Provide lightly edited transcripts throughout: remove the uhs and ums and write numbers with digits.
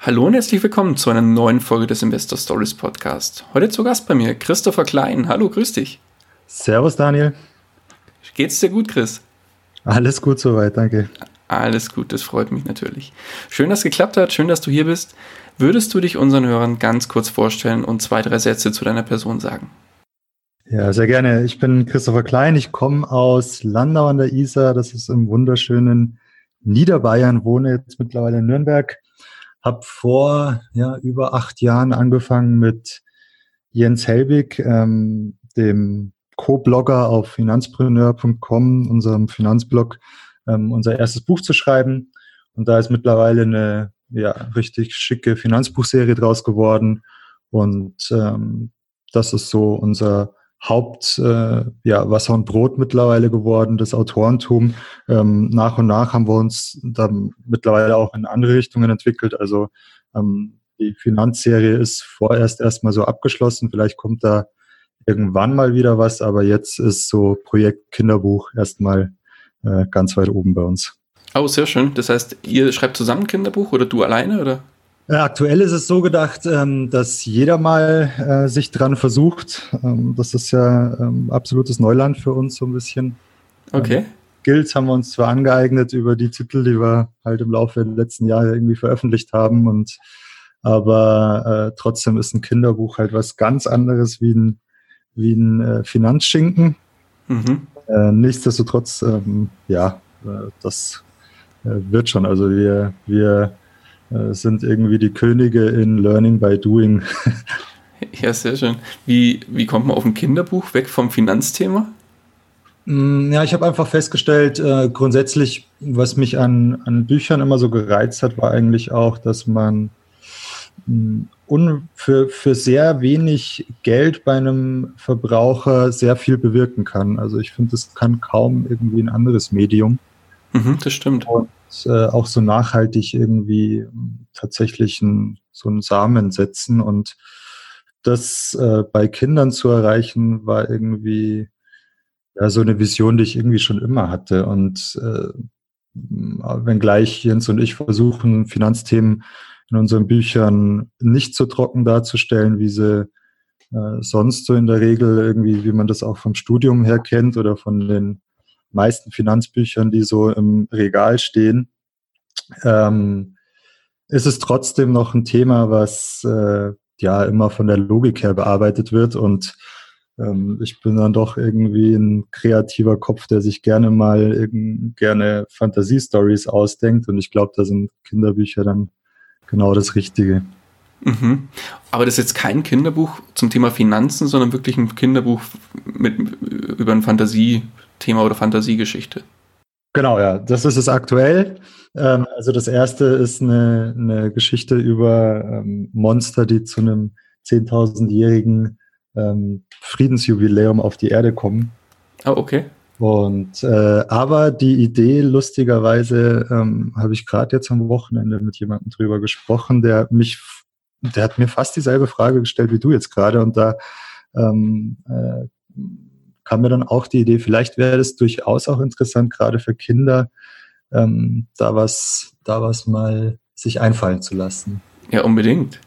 Hallo und herzlich willkommen zu einer neuen Folge des Investor Stories Podcast. Heute zu Gast bei mir Christopher Klein. Hallo, grüß dich. Servus, Daniel. Geht's dir gut, Chris? Alles gut soweit, danke. Alles gut, das freut mich natürlich. Schön, dass es geklappt hat, schön, dass du hier bist. Würdest du dich unseren Hörern ganz kurz vorstellen und 2-3 Sätze zu deiner Person sagen? Ja, sehr gerne. Ich bin Christopher Klein, ich komme aus Landau an der Isar, das ist im wunderschönen Niederbayern, wohne jetzt mittlerweile in Nürnberg. Habe vor über 8 Jahren angefangen mit Jens Helbig, dem Co-Blogger auf finanzpreneur.com, unserem Finanzblog, unser erstes Buch zu schreiben. Und da ist mittlerweile eine richtig schicke Finanzbuchserie draus geworden. Und das ist so unser Haupt, Wasser und Brot mittlerweile geworden, das Autorentum. Nach und nach haben wir uns da mittlerweile auch in andere Richtungen entwickelt. Also die Finanzserie ist vorerst erstmal so abgeschlossen. Vielleicht kommt da irgendwann mal wieder was, aber jetzt ist so Projekt Kinderbuch erstmal ganz weit oben bei uns. Oh, sehr schön. Das heißt, ihr schreibt zusammen Kinderbuch oder du alleine, oder? Ja, aktuell ist es so gedacht, dass jeder mal sich dran versucht. Das ist ja absolutes Neuland für uns so ein bisschen. Okay. Skills haben wir uns zwar angeeignet über die Titel, die wir halt im Laufe der letzten Jahre irgendwie veröffentlicht haben, aber trotzdem ist ein Kinderbuch halt was ganz anderes wie ein Finanzschinken. Mhm. Nichtsdestotrotz, das wird schon. Also wir sind irgendwie die Könige in Learning by Doing. Ja, sehr schön. Wie kommt man auf ein Kinderbuch weg vom Finanzthema? Ja, ich habe einfach festgestellt, grundsätzlich, was mich an Büchern immer so gereizt hat, war eigentlich auch, dass man für sehr wenig Geld bei einem Verbraucher sehr viel bewirken kann. Also ich finde, das kann kaum irgendwie ein anderes Medium. Mhm, das stimmt. Und auch so nachhaltig irgendwie tatsächlich so einen Samen setzen, und das bei Kindern zu erreichen, war irgendwie so eine Vision, die ich irgendwie schon immer hatte. Und wenngleich Jens und ich versuchen, Finanzthemen in unseren Büchern nicht so trocken darzustellen, wie sie sonst so in der Regel irgendwie, wie man das auch vom Studium her kennt oder von den meisten Finanzbüchern, die so im Regal stehen, ist es trotzdem noch ein Thema, was immer von der Logik her bearbeitet wird, und ich bin dann doch irgendwie ein kreativer Kopf, der sich gerne mal gerne Fantasiestories ausdenkt, und ich glaube, da sind Kinderbücher dann genau das Richtige. Mhm. Aber das ist jetzt kein Kinderbuch zum Thema Finanzen, sondern wirklich ein Kinderbuch über ein Fantasiethema oder Fantasiegeschichte. Genau, ja. Das ist es aktuell. Also das erste ist eine Geschichte über Monster, die zu einem 10.000-jährigen Friedensjubiläum auf die Erde kommen. Ah, okay. Und aber die Idee, lustigerweise, habe ich gerade jetzt am Wochenende mit jemandem drüber gesprochen, der hat mir fast dieselbe Frage gestellt wie du jetzt gerade, und da kam mir dann auch die Idee, vielleicht wäre das durchaus auch interessant, gerade für Kinder, da was mal sich einfallen zu lassen. Ja, unbedingt.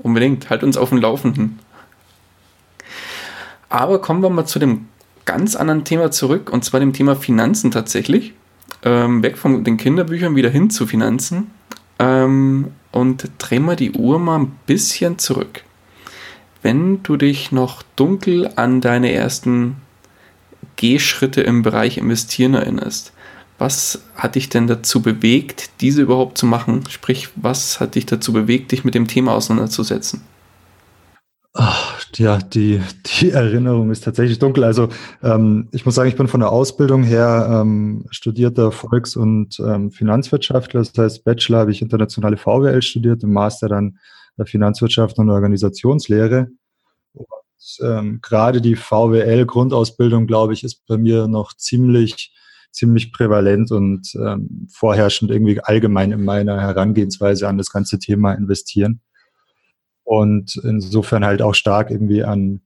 Unbedingt. Halt uns auf dem Laufenden. Aber kommen wir mal zu dem ganz anderen Thema zurück, und zwar dem Thema Finanzen tatsächlich. Weg von den Kinderbüchern wieder hin zu Finanzen. Und drehen wir die Uhr mal ein bisschen zurück. Wenn du dich noch dunkel an deine ersten Gehschritte im Bereich Investieren erinnerst, was hat dich denn dazu bewegt, diese überhaupt zu machen? Sprich, was hat dich dazu bewegt, dich mit dem Thema auseinanderzusetzen? Ach, ja, die Erinnerung ist tatsächlich dunkel. Also ich muss sagen, ich bin von der Ausbildung her studierter Volks- und Finanzwirtschaftler. Das heißt, Bachelor habe ich internationale VWL studiert, im Master dann der Finanzwirtschaft und der Organisationslehre. Und gerade die VWL-Grundausbildung, glaube ich, ist bei mir noch ziemlich prävalent und vorherrschend irgendwie allgemein in meiner Herangehensweise an das ganze Thema investieren. Und insofern halt auch stark irgendwie an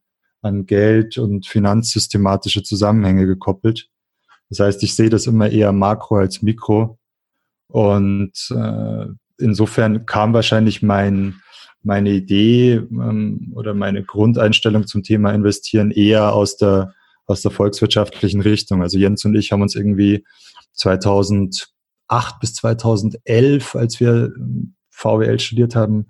Geld und finanzsystematische Zusammenhänge gekoppelt. Das heißt, ich sehe das immer eher makro als mikro. Und insofern kam wahrscheinlich meine Idee oder meine Grundeinstellung zum Thema Investieren eher aus der volkswirtschaftlichen Richtung. Also Jens und ich haben uns irgendwie 2008 bis 2011, als wir VWL studiert haben,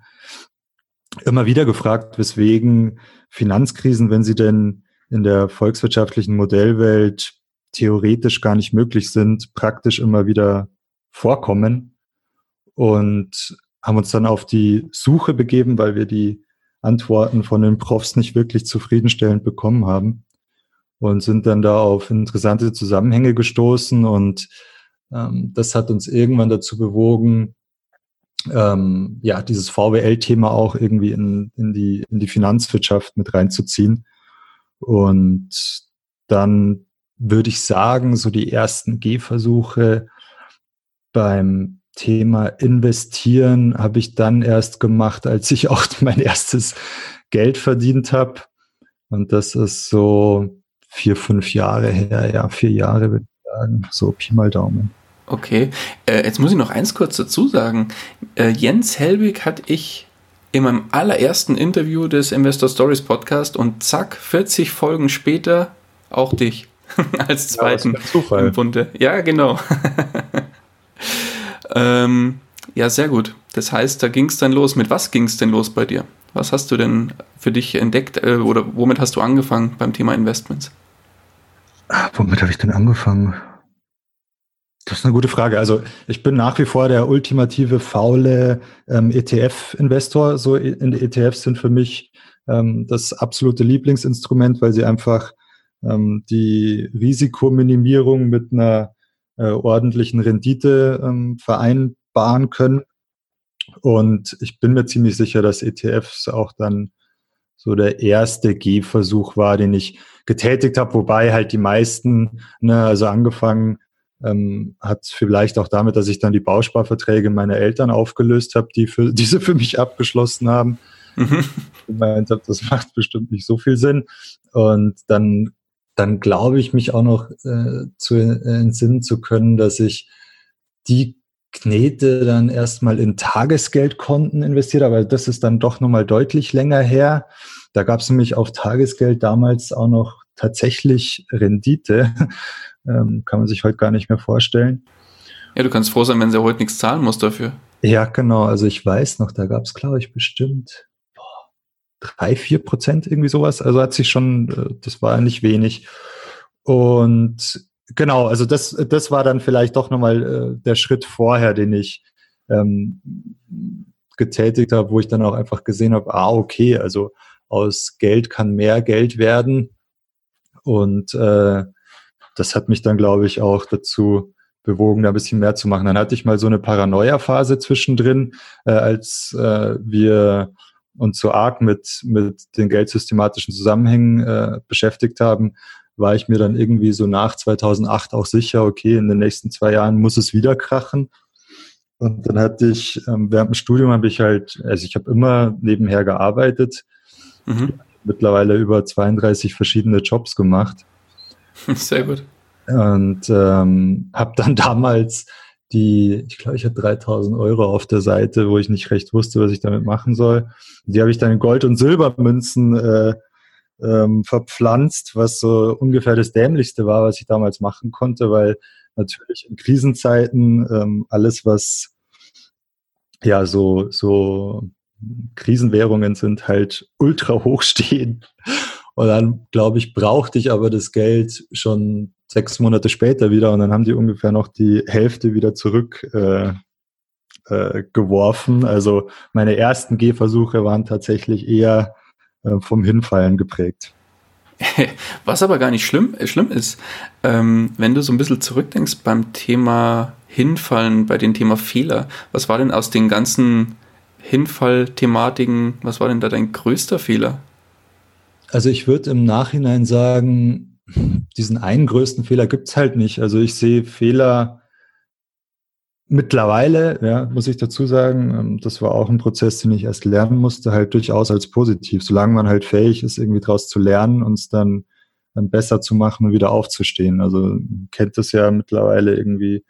immer wieder gefragt, weswegen Finanzkrisen, wenn sie denn in der volkswirtschaftlichen Modellwelt theoretisch gar nicht möglich sind, praktisch immer wieder vorkommen, und haben uns dann auf die Suche begeben, weil wir die Antworten von den Profs nicht wirklich zufriedenstellend bekommen haben, und sind dann da auf interessante Zusammenhänge gestoßen, und das hat uns irgendwann dazu bewogen, dieses VWL-Thema auch irgendwie in die Finanzwirtschaft mit reinzuziehen. Und dann würde ich sagen, so die ersten Gehversuche beim Thema Investieren habe ich dann erst gemacht, als ich auch mein erstes Geld verdient habe. Und das ist so 4-5 Jahre her, 4 Jahre würde ich sagen, so Pi mal Daumen. Okay, jetzt muss ich noch eins kurz dazu sagen. Jens Helbig hatte ich in meinem allerersten Interview des Investor Stories Podcast, und zack, 40 Folgen später auch dich als zweiten. Ja, das ist ein Zufall. Ja, genau. Ja, sehr gut. Das heißt, da ging es dann los. Mit was ging es denn los bei dir? Was hast du denn für dich entdeckt oder womit hast du angefangen beim Thema Investments? Womit habe ich denn angefangen? Das ist eine gute Frage. Also ich bin nach wie vor der ultimative faule ETF-Investor. So ETFs sind für mich das absolute Lieblingsinstrument, weil sie einfach die Risikominimierung mit einer ordentlichen Rendite vereinbaren können. Und ich bin mir ziemlich sicher, dass ETFs auch dann so der erste Gehversuch war, den ich getätigt habe, wobei halt die meisten, also angefangen hat vielleicht auch damit, dass ich dann die Bausparverträge meiner Eltern aufgelöst habe, die sie für mich abgeschlossen haben. Ich meinte habe, das macht bestimmt nicht so viel Sinn. Und dann glaube ich, mich auch noch entsinnen zu können, dass ich die Knete dann erstmal in Tagesgeldkonten investiert habe. Aber das ist dann doch nochmal deutlich länger her. Da gab es nämlich auf Tagesgeld damals auch noch tatsächlich Rendite. Kann man sich heute gar nicht mehr vorstellen. Ja, du kannst froh sein, wenn sie heute nichts zahlen muss dafür. Ja, genau. Also ich weiß noch, da gab es, glaube ich, bestimmt 3-4% irgendwie sowas. Also hat sich schon, das war nicht wenig. Und genau, also das war dann vielleicht doch nochmal der Schritt vorher, den ich getätigt habe, wo ich dann auch einfach gesehen habe, okay, also aus Geld kann mehr Geld werden. Und das hat mich dann, glaube ich, auch dazu bewogen, da ein bisschen mehr zu machen. Dann hatte ich mal so eine Paranoia-Phase zwischendrin, als wir uns so arg mit den geldsystematischen Zusammenhängen beschäftigt haben, war ich mir dann irgendwie so nach 2008 auch sicher, okay, in den nächsten 2 Jahren muss es wieder krachen. Und dann hatte ich, während dem Studium habe ich halt, also ich habe immer nebenher gearbeitet, mittlerweile über 32 verschiedene Jobs gemacht. Sehr gut. Und habe dann damals ich glaube, ich hatte 3.000 Euro auf der Seite, wo ich nicht recht wusste, was ich damit machen soll. Die habe ich dann in Gold- und Silbermünzen verpflanzt, was so ungefähr das Dämlichste war, was ich damals machen konnte, weil natürlich in Krisenzeiten alles, was ja so Krisenwährungen sind, halt ultra hoch stehen. Und dann, glaube ich, brauchte ich aber das Geld schon 6 Monate später wieder, und dann haben die ungefähr noch die Hälfte wieder zurückgeworfen. Also meine ersten Gehversuche waren tatsächlich eher vom Hinfallen geprägt. Was aber gar nicht schlimm ist, wenn du so ein bisschen zurückdenkst beim Thema Hinfallen, bei dem Thema Fehler, was war denn aus den ganzen Hinfallthematiken, was war denn da dein größter Fehler? Also ich würde im Nachhinein sagen, diesen einen größten Fehler gibt es halt nicht. Also ich sehe Fehler mittlerweile, ja, muss ich dazu sagen, das war auch ein Prozess, den ich erst lernen musste, halt durchaus als positiv, solange man halt fähig ist, irgendwie daraus zu lernen und es dann besser zu machen und wieder aufzustehen. Also man kennt das ja mittlerweile irgendwie,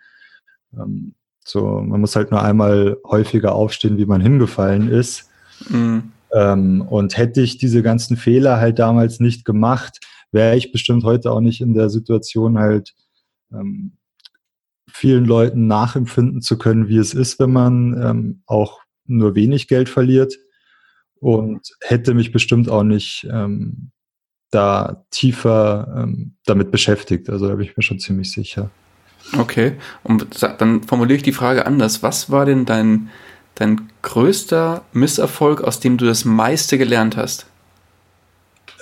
so, man muss halt nur einmal häufiger aufstehen, wie man hingefallen ist. Mhm. Und hätte ich diese ganzen Fehler halt damals nicht gemacht, wäre ich bestimmt heute auch nicht in der Situation, halt vielen Leuten nachempfinden zu können, wie es ist, wenn man auch nur wenig Geld verliert. Und hätte mich bestimmt auch nicht da tiefer damit beschäftigt. Also da bin ich mir schon ziemlich sicher. Okay, und dann formuliere ich die Frage anders. Was war denn dein größter Misserfolg, aus dem du das meiste gelernt hast?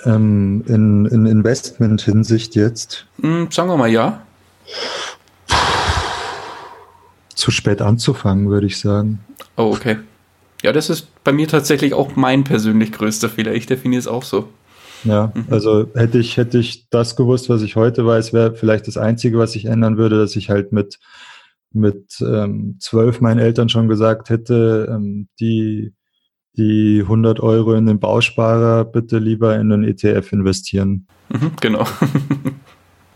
In Investment-Hinsicht jetzt? Sagen wir mal ja. Zu spät anzufangen, würde ich sagen. Oh, okay. Ja, das ist bei mir tatsächlich auch mein persönlich größter Fehler. Ich definiere es auch so. Ja, also hätte ich das gewusst, was ich heute weiß, wäre vielleicht das Einzige, was ich ändern würde, dass ich halt mit 12 meinen Eltern schon gesagt hätte, die 100 Euro in den Bausparer bitte lieber in den ETF investieren. Mhm, genau.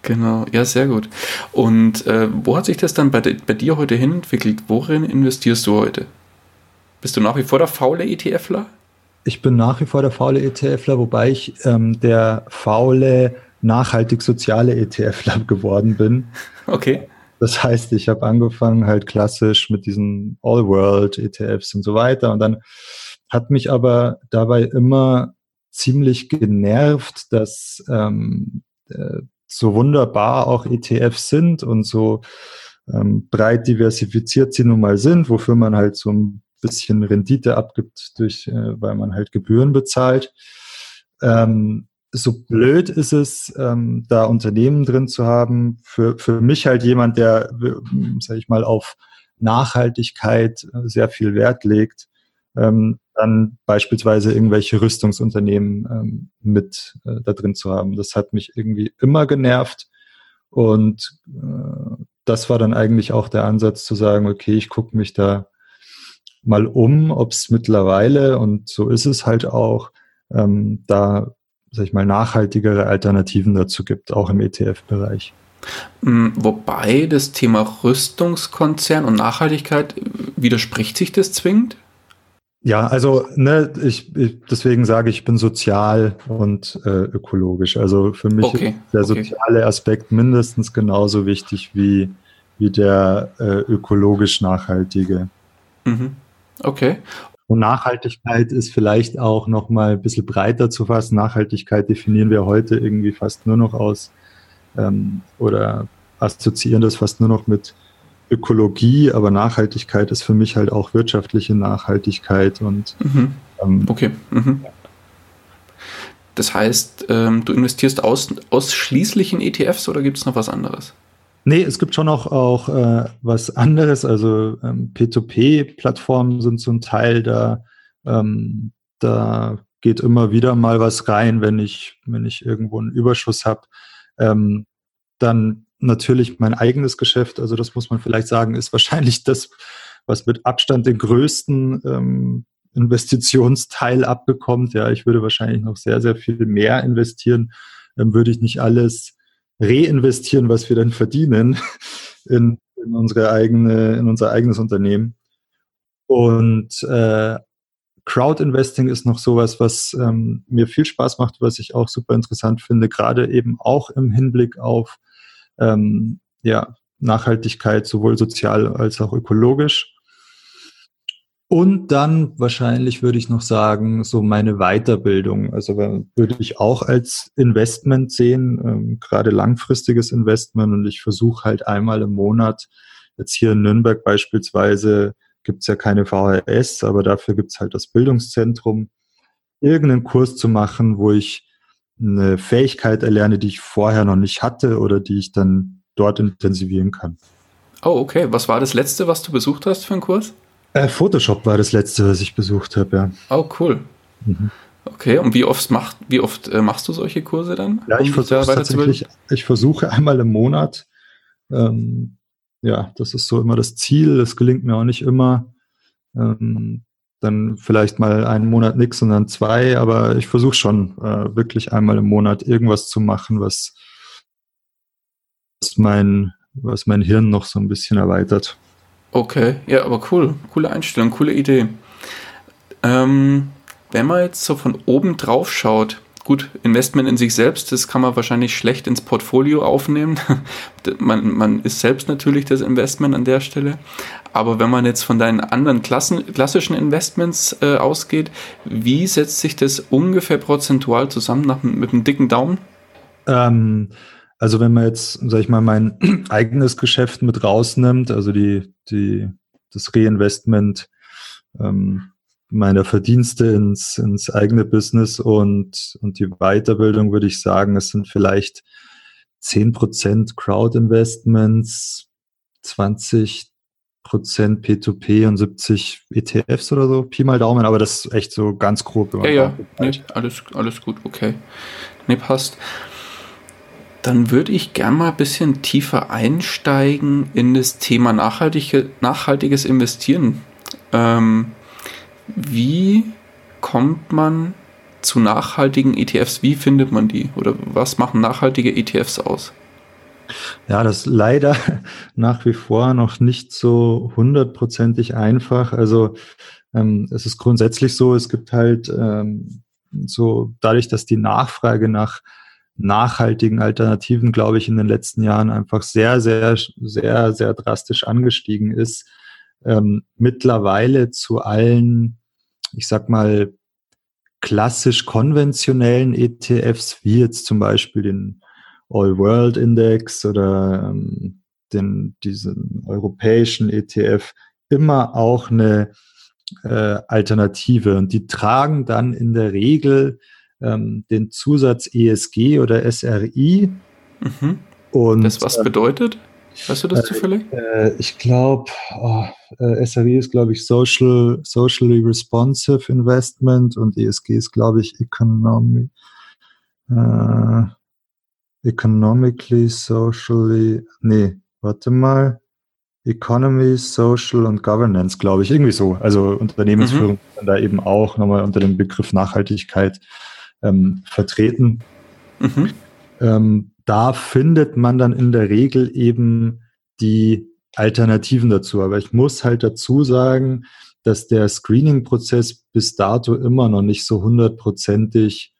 Genau, ja, sehr gut. Und wo hat sich das dann bei dir heute hin entwickelt? Worin investierst du heute? Bist du nach wie vor der faule ETFler? Ich bin nach wie vor der faule ETFler, wobei ich der faule, nachhaltig-soziale ETFler geworden bin. Okay. Das heißt, ich habe angefangen halt klassisch mit diesen All-World-ETFs und so weiter. Und dann hat mich aber dabei immer ziemlich genervt, dass so wunderbar auch ETFs sind und so breit diversifiziert sie nun mal sind, wofür man halt so ein bisschen Rendite abgibt, weil man halt Gebühren bezahlt. So blöd ist es, da Unternehmen drin zu haben. Für mich halt jemand, der, sag ich mal, auf Nachhaltigkeit sehr viel Wert legt, dann beispielsweise irgendwelche Rüstungsunternehmen mit da drin zu haben. Das hat mich irgendwie immer genervt. Und das war dann eigentlich auch der Ansatz zu sagen, okay, ich gucke mich da mal um, ob es mittlerweile, und so ist es halt auch, da, sag ich mal, nachhaltigere Alternativen dazu gibt, auch im ETF-Bereich. Wobei das Thema Rüstungskonzern und Nachhaltigkeit, widerspricht sich das zwingend? Ja, also deswegen sage ich, ich bin sozial und ökologisch. Also für mich ist der soziale Aspekt mindestens genauso wichtig wie der ökologisch nachhaltige. Mhm. Okay. Und Nachhaltigkeit ist vielleicht auch nochmal ein bisschen breiter zu fassen. Nachhaltigkeit definieren wir heute irgendwie fast nur noch aus oder assoziieren das fast nur noch mit Ökologie, aber Nachhaltigkeit ist für mich halt auch wirtschaftliche Nachhaltigkeit. Und Ja. Das heißt, du investierst ausschließlich in ETFs oder gibt es noch was anderes? Nee, es gibt schon auch was anderes. Also P2P-Plattformen sind so ein Teil, da geht immer wieder mal was rein, wenn ich irgendwo einen Überschuss habe. Dann natürlich mein eigenes Geschäft, also das muss man vielleicht sagen, ist wahrscheinlich das, was mit Abstand den größten Investitionsteil abbekommt. Ja, ich würde wahrscheinlich noch sehr, sehr viel mehr investieren, würde ich nicht alles reinvestieren, was wir dann verdienen in unser eigenes Unternehmen. Und Crowdinvesting ist noch sowas, was mir viel Spaß macht, was ich auch super interessant finde, gerade eben auch im Hinblick auf Nachhaltigkeit, sowohl sozial als auch ökologisch. Und dann wahrscheinlich würde ich noch sagen, so meine Weiterbildung. Also würde ich auch als Investment sehen, gerade langfristiges Investment. Und ich versuche halt einmal im Monat, jetzt hier in Nürnberg beispielsweise, gibt es ja keine VHS, aber dafür gibt es halt das Bildungszentrum, irgendeinen Kurs zu machen, wo ich eine Fähigkeit erlerne, die ich vorher noch nicht hatte oder die ich dann dort intensivieren kann. Oh, okay. Was war das Letzte, was du besucht hast für einen Kurs? Photoshop war das letzte, was ich besucht habe, ja. Oh, cool. Mhm. Okay, und wie oft machst du solche Kurse dann? Ja, ich versuche einmal im Monat. Ja, das ist so immer das Ziel. Das gelingt mir auch nicht immer. Dann vielleicht mal einen Monat nichts und dann zwei, aber ich versuche schon wirklich einmal im Monat irgendwas zu machen, was mein Hirn noch so ein bisschen erweitert. Okay, ja, aber cool. Coole Einstellung, coole Idee. Wenn man jetzt so von oben drauf schaut, gut, Investment in sich selbst, das kann man wahrscheinlich schlecht ins Portfolio aufnehmen. Man ist selbst natürlich das Investment an der Stelle. Aber wenn man jetzt von deinen anderen klassischen Investments ausgeht, wie setzt sich das ungefähr prozentual zusammen mit einem dicken Daumen? Also wenn man jetzt, sag ich mal, mein eigenes Geschäft mit rausnimmt, also das Reinvestment, meiner Verdienste ins eigene Business und die Weiterbildung, würde ich sagen, es sind vielleicht 10% Crowd-Investments, 20% P2P und 70 ETFs oder so, Pi mal Daumen, aber das ist echt so ganz grob. Ja, nee, alles gut, okay. Nee, passt. Dann würde ich gerne mal ein bisschen tiefer einsteigen in das Thema nachhaltiges Investieren. Wie kommt man zu nachhaltigen ETFs? Wie findet man die? Oder was machen nachhaltige ETFs aus? Ja, das ist leider nach wie vor noch nicht so 100%ig einfach. Also es ist grundsätzlich so, es gibt halt so dadurch, dass die Nachfrage nach nachhaltigen Alternativen, glaube ich, in den letzten Jahren einfach sehr, sehr, sehr, sehr drastisch angestiegen ist, mittlerweile zu allen, ich sag mal, klassisch konventionellen ETFs, wie jetzt zum Beispiel den All-World-Index oder diesen europäischen ETF, immer auch eine Alternative. Und die tragen dann in der Regel den Zusatz ESG oder SRI. Mhm. Und das was bedeutet? Weißt du das zufällig? Ich glaube, SRI ist, glaube ich, Socially Responsive Investment und ESG ist, glaube ich, Economy, Social und Governance, glaube ich, irgendwie so. Also Unternehmensführung ist dann da eben auch nochmal unter dem Begriff Nachhaltigkeit vertreten. Mhm. Da findet man dann in der Regel eben die Alternativen dazu. Aber ich muss halt dazu sagen, dass der Screening-Prozess bis dato immer noch nicht so 100%ig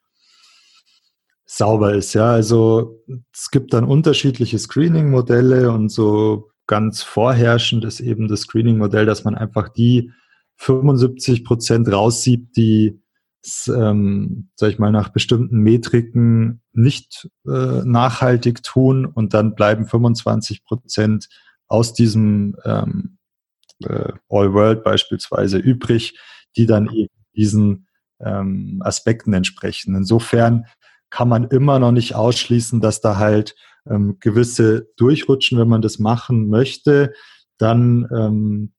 sauber ist. Ja, also es gibt dann unterschiedliche Screening-Modelle und so ganz vorherrschend ist eben das Screening-Modell, dass man einfach die 75% raussiebt, die sag ich mal, nach bestimmten Metriken nicht nachhaltig tun und dann bleiben 25% aus diesem All World beispielsweise übrig, die dann eben diesen Aspekten entsprechen. Insofern kann man immer noch nicht ausschließen, dass da halt gewisse durchrutschen, wenn man das machen möchte, dann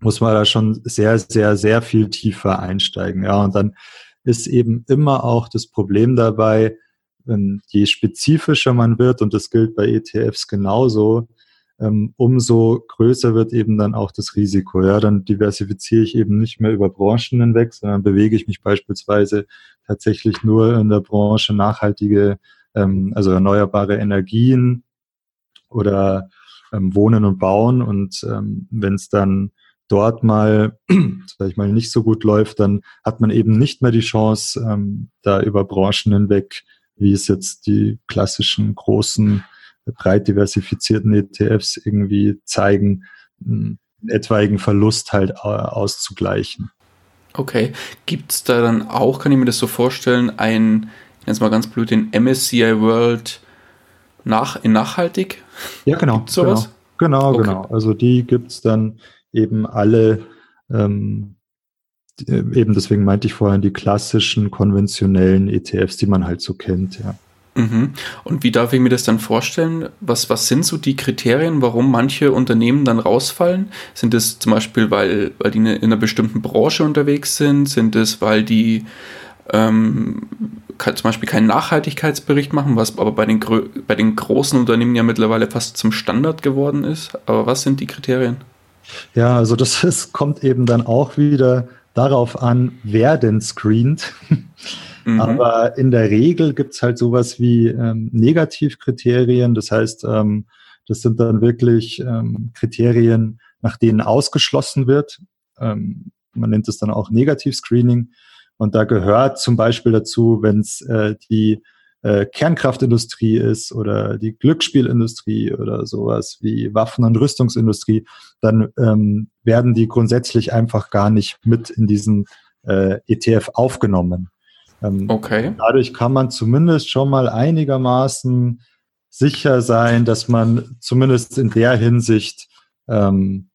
muss man da schon sehr, sehr, sehr viel tiefer einsteigen. Ja, und dann ist eben immer auch das Problem dabei, je spezifischer man wird, und das gilt bei ETFs genauso, umso größer wird eben dann auch das Risiko. Ja, dann diversifiziere ich eben nicht mehr über Branchen hinweg, sondern bewege ich mich beispielsweise tatsächlich nur in der Branche nachhaltige, also erneuerbare Energien oder Wohnen und Bauen. Und wenn es dann dort mal, sag ich mal, nicht so gut läuft, dann hat man eben nicht mehr die Chance, da über Branchen hinweg, wie es jetzt die klassischen großen, breit diversifizierten ETFs irgendwie zeigen, einen etwaigen Verlust halt auszugleichen. Okay. Gibt es da dann auch, kann ich mir das so vorstellen, ich nenne es mal ganz blöd, den MSCI World in nachhaltig? Ja, genau. Gibt's sowas? Genau. Also die gibt es dann eben alle, eben deswegen meinte ich vorhin, die klassischen konventionellen ETFs, die man halt so kennt, ja. Mhm. Und wie darf ich mir das dann vorstellen? Was sind so die Kriterien, warum manche Unternehmen dann rausfallen? Sind es zum Beispiel, weil die in einer bestimmten Branche unterwegs sind? Sind es, weil die zum Beispiel keinen Nachhaltigkeitsbericht machen, was aber bei den großen Unternehmen ja mittlerweile fast zum Standard geworden ist? Aber was sind die Kriterien? Ja, also das kommt eben dann auch wieder darauf an, wer denn screent. Mhm. Aber in der Regel gibt es halt sowas wie Negativkriterien. Das heißt, das sind dann wirklich Kriterien, nach denen ausgeschlossen wird. Man nennt es dann auch Negativscreening. Und da gehört zum Beispiel dazu, wenn es die Kernkraftindustrie ist oder die Glücksspielindustrie oder sowas wie Waffen- und Rüstungsindustrie, dann werden die grundsätzlich einfach gar nicht mit in diesen ETF aufgenommen. Okay. Dadurch kann man zumindest schon mal einigermaßen sicher sein, dass man zumindest in der Hinsicht ein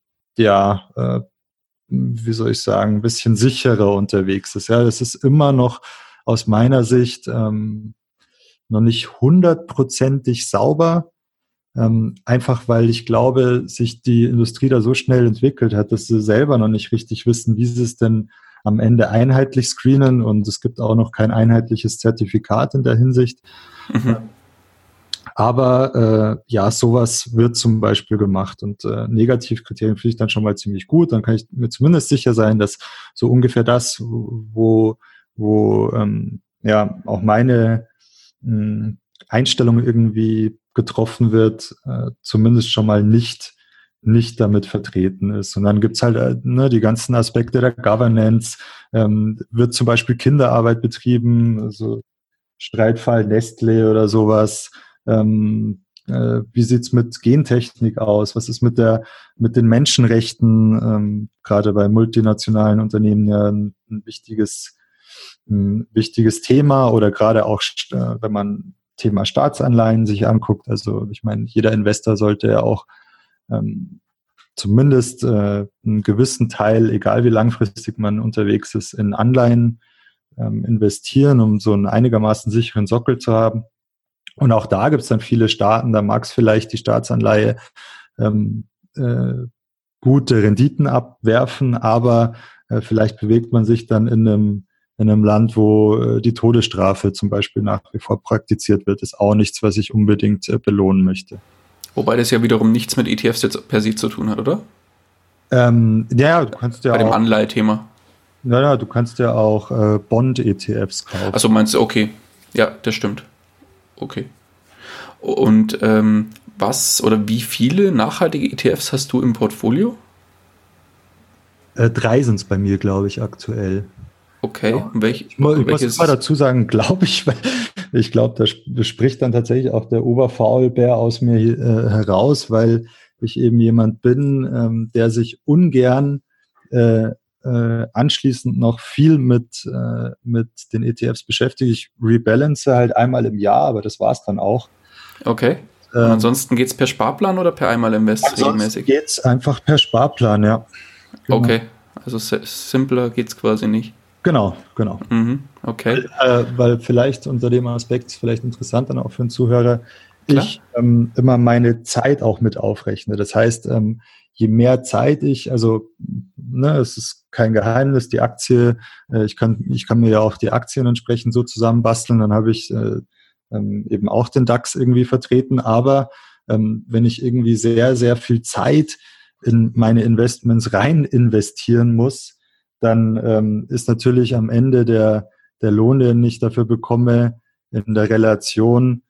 bisschen sicherer unterwegs ist. Ja, das ist immer noch aus meiner Sicht noch nicht 100%ig sauber, einfach weil ich glaube, sich die Industrie da so schnell entwickelt hat, dass sie selber noch nicht richtig wissen, wie sie es denn am Ende einheitlich screenen, und es gibt auch noch kein einheitliches Zertifikat in der Hinsicht. Mhm. Aber sowas wird zum Beispiel gemacht, und Negativkriterien finde ich dann schon mal ziemlich gut. Dann kann ich mir zumindest sicher sein, dass so ungefähr das, wo auch meine Einstellung irgendwie getroffen wird, zumindest schon mal nicht damit vertreten ist. Und dann gibt's halt die ganzen Aspekte der Governance. Wird zum Beispiel Kinderarbeit betrieben, also Streitfall Nestlé oder sowas. Wie sieht's mit Gentechnik aus? Was ist mit den Menschenrechten? Gerade bei multinationalen Unternehmen ja ein wichtiges Thema, oder gerade auch, wenn man Thema Staatsanleihen sich anguckt. Also ich meine, jeder Investor sollte ja auch zumindest einen gewissen Teil, egal wie langfristig man unterwegs ist, in Anleihen investieren, um so einen einigermaßen sicheren Sockel zu haben. Und auch da gibt es dann viele Staaten, da mag es vielleicht die Staatsanleihe gute Renditen abwerfen, aber vielleicht bewegt man sich dann in einem Land, wo die Todesstrafe zum Beispiel nach wie vor praktiziert wird, ist auch nichts, was ich unbedingt belohnen möchte. Wobei das ja wiederum nichts mit ETFs jetzt per se zu tun hat, oder? Du kannst ja bei auch... Bei dem Anleihthema. Ja, du kannst ja auch Bond-ETFs kaufen. Also meinst du, okay. Ja, das stimmt. Okay. Und was oder wie viele nachhaltige ETFs hast du im Portfolio? 3 sind es bei mir, glaube ich, aktuell. Okay. Ja. Ich muss immer dazu sagen, glaube ich, weil... Ich glaube, da spricht dann tatsächlich auch der Oberfaulbär aus mir heraus, weil ich eben jemand bin, der sich ungern anschließend noch viel mit den ETFs beschäftigt. Ich rebalance halt einmal im Jahr, aber das war es dann auch. Okay. Und ansonsten geht es per Sparplan oder per einmal Invest regelmäßig? Geht es einfach per Sparplan, ja. Genau. Okay, also simpler geht es quasi nicht. Genau. Mhm, okay. Weil vielleicht unter dem Aspekt ist vielleicht interessant dann auch für den Zuhörer, klar, ich immer meine Zeit auch mit aufrechne. Das heißt, je mehr Zeit es ist kein Geheimnis, die Aktie, ich kann mir ja auch die Aktien entsprechend so zusammenbasteln, dann habe ich eben auch den DAX irgendwie vertreten. Aber wenn ich irgendwie sehr, sehr viel Zeit in meine Investments rein investieren muss, dann ist natürlich am Ende der Lohn, den ich dafür bekomme, in der Relation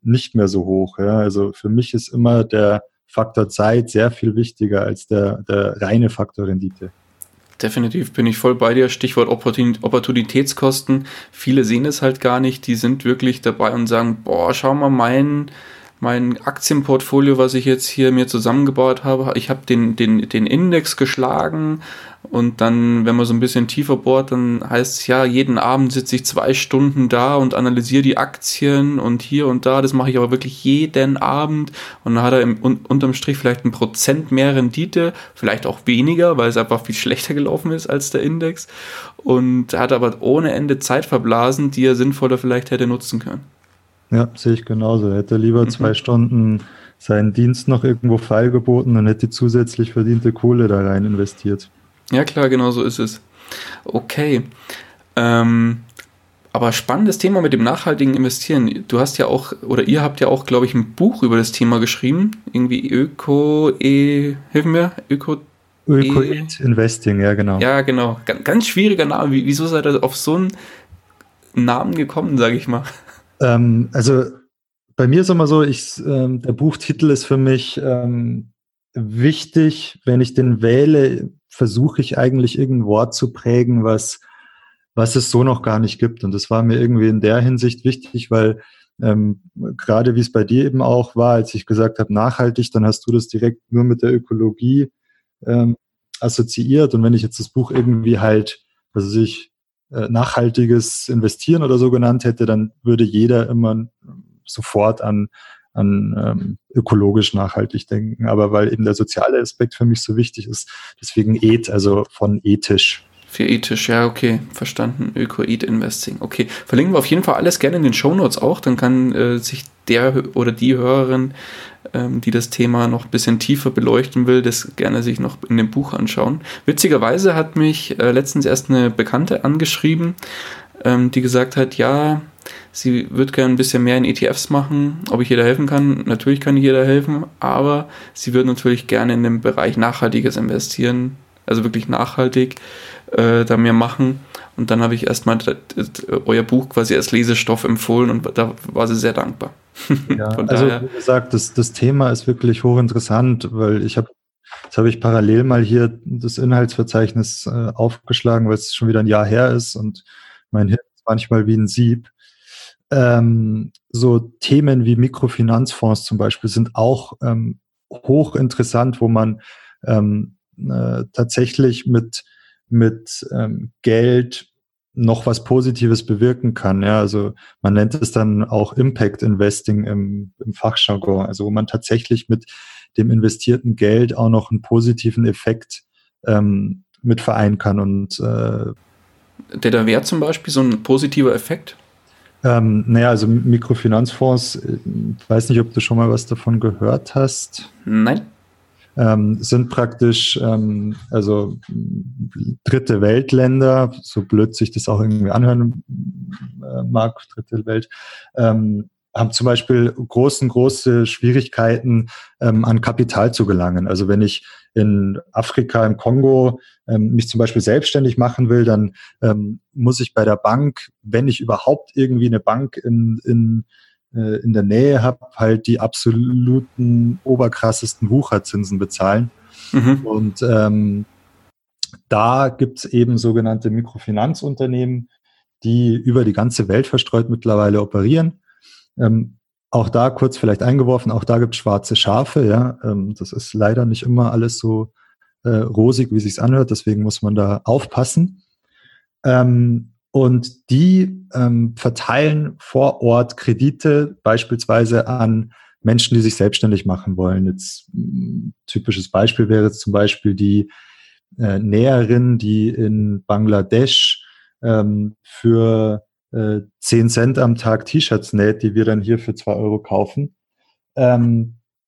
nicht mehr so hoch. Ja? Also für mich ist immer der Faktor Zeit sehr viel wichtiger als der reine Faktor Rendite. Definitiv, bin ich voll bei dir. Stichwort Opportunitätskosten. Viele sehen es halt gar nicht. Die sind wirklich dabei und sagen, schau mal, mein Aktienportfolio, was ich jetzt hier mir zusammengebaut habe, ich habe den Index geschlagen, und dann, wenn man so ein bisschen tiefer bohrt, dann heißt es ja, jeden Abend sitze ich 2 Stunden da und analysiere die Aktien und hier und da, das mache ich aber wirklich jeden Abend, und dann hat er unterm Strich vielleicht 1% mehr Rendite, vielleicht auch weniger, weil es einfach viel schlechter gelaufen ist als der Index, und hat aber ohne Ende Zeit verblasen, die er sinnvoller vielleicht hätte nutzen können. Ja, sehe ich genauso. Er hätte lieber 2 Stunden seinen Dienst noch irgendwo feilgeboten und hätte die zusätzlich verdiente Kohle da rein investiert. Ja klar, genau so ist es. Okay. Aber spannendes Thema mit dem nachhaltigen Investieren. Du hast ja auch, oder ihr habt ja auch, glaube ich, ein Buch über das Thema geschrieben. Irgendwie Öko-Eth-Investing, ja genau. Ja genau, ganz schwieriger Name. Wieso seid ihr auf so einen Namen gekommen, sage ich mal? Also bei mir ist immer so, der Buchtitel ist für mich wichtig. Wenn ich den wähle, versuche ich eigentlich irgendein Wort zu prägen, was es so noch gar nicht gibt. Und das war mir irgendwie in der Hinsicht wichtig, weil gerade wie es bei dir eben auch war, als ich gesagt habe, nachhaltig, dann hast du das direkt nur mit der Ökologie assoziiert. Und wenn ich jetzt das Buch irgendwie halt, nachhaltiges Investieren oder so genannt hätte, dann würde jeder immer sofort an ökologisch nachhaltig denken. Aber weil eben der soziale Aspekt für mich so wichtig ist, deswegen Eth, also von ethisch. Für ethisch, ja, okay, verstanden. Öko-Eth-Investing, okay. Verlinken wir auf jeden Fall alles gerne in den Shownotes auch, dann kann sich der oder die Hörerin, die das Thema noch ein bisschen tiefer beleuchten will, das gerne sich noch in dem Buch anschauen. Witzigerweise hat mich letztens erst eine Bekannte angeschrieben, die gesagt hat, ja, sie würde gerne ein bisschen mehr in ETFs machen, ob ich ihr da helfen kann. Natürlich kann ich ihr da helfen, aber sie würde natürlich gerne in dem Bereich nachhaltiges Investieren, also wirklich nachhaltig, da mehr machen. Und dann habe ich erstmal euer Buch quasi als Lesestoff empfohlen und da war sie sehr dankbar. Ja, also wie gesagt, das Thema ist wirklich hochinteressant, weil das habe ich parallel mal hier das Inhaltsverzeichnis aufgeschlagen, weil es schon wieder ein Jahr her ist und mein Hirn ist manchmal wie ein Sieb. So Themen wie Mikrofinanzfonds zum Beispiel sind auch hochinteressant, wo man tatsächlich mit Geld noch was Positives bewirken kann. Ja, also man nennt es dann auch Impact Investing im Fachjargon, also wo man tatsächlich mit dem investierten Geld auch noch einen positiven Effekt mit vereinen kann. Und der wäre zum Beispiel so ein positiver Effekt? Also Mikrofinanzfonds, ich weiß nicht, ob du schon mal was davon gehört hast. Nein. Sind praktisch dritte Weltländer, so blöd sich das auch irgendwie anhören mag, dritte Welt, haben zum Beispiel große Schwierigkeiten, an Kapital zu gelangen. Also wenn ich in Afrika, im Kongo mich zum Beispiel selbstständig machen will, dann muss ich bei der Bank, wenn ich überhaupt irgendwie eine Bank in der Nähe habe, halt die absoluten oberkrassesten Wucherzinsen bezahlen. Mhm. Und da gibt es eben sogenannte Mikrofinanzunternehmen, die über die ganze Welt verstreut mittlerweile operieren. Auch da kurz vielleicht eingeworfen, auch da gibt es schwarze Schafe. Ja? Das ist leider nicht immer alles so rosig, wie es sich anhört, deswegen muss man da aufpassen. Und die verteilen vor Ort Kredite beispielsweise an Menschen, die sich selbstständig machen wollen. Jetzt typisches Beispiel wäre jetzt zum Beispiel die Näherin, die in Bangladesch für 10 Cent am Tag T-Shirts näht, die wir dann hier für 2 Euro kaufen.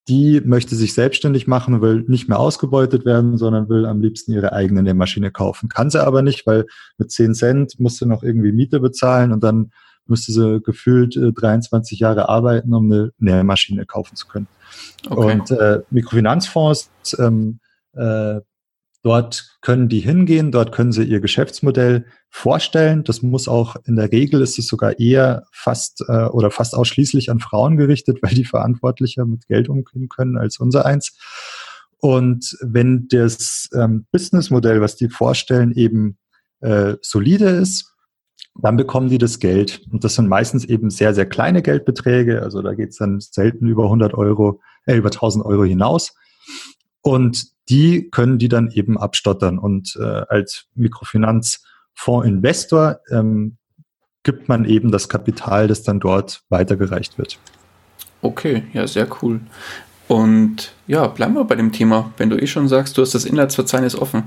Die möchte sich selbstständig machen, will nicht mehr ausgebeutet werden, sondern will am liebsten ihre eigene Nähmaschine kaufen. Kann sie aber nicht, weil mit 10 Cent muss sie noch irgendwie Miete bezahlen und dann müsste sie gefühlt 23 Jahre arbeiten, um eine Nähmaschine kaufen zu können. Okay. Und Mikrofinanzfonds, dort können die hingehen, dort können sie ihr Geschäftsmodell vorstellen. Das muss auch, in der Regel ist es sogar eher fast ausschließlich an Frauen gerichtet, weil die verantwortlicher mit Geld umgehen können als unser eins. Und wenn das Businessmodell, was die vorstellen, eben solide ist, dann bekommen die das Geld. Und das sind meistens eben sehr, sehr kleine Geldbeträge. Also da geht es dann selten über 1.000 Euro hinaus. Und die können die dann eben abstottern. Und als Mikrofinanzfondsinvestor gibt man eben das Kapital, das dann dort weitergereicht wird. Okay, ja, sehr cool. Und ja, bleiben wir bei dem Thema. Wenn du eh schon sagst, du hast das Inhaltsverzeichnis offen.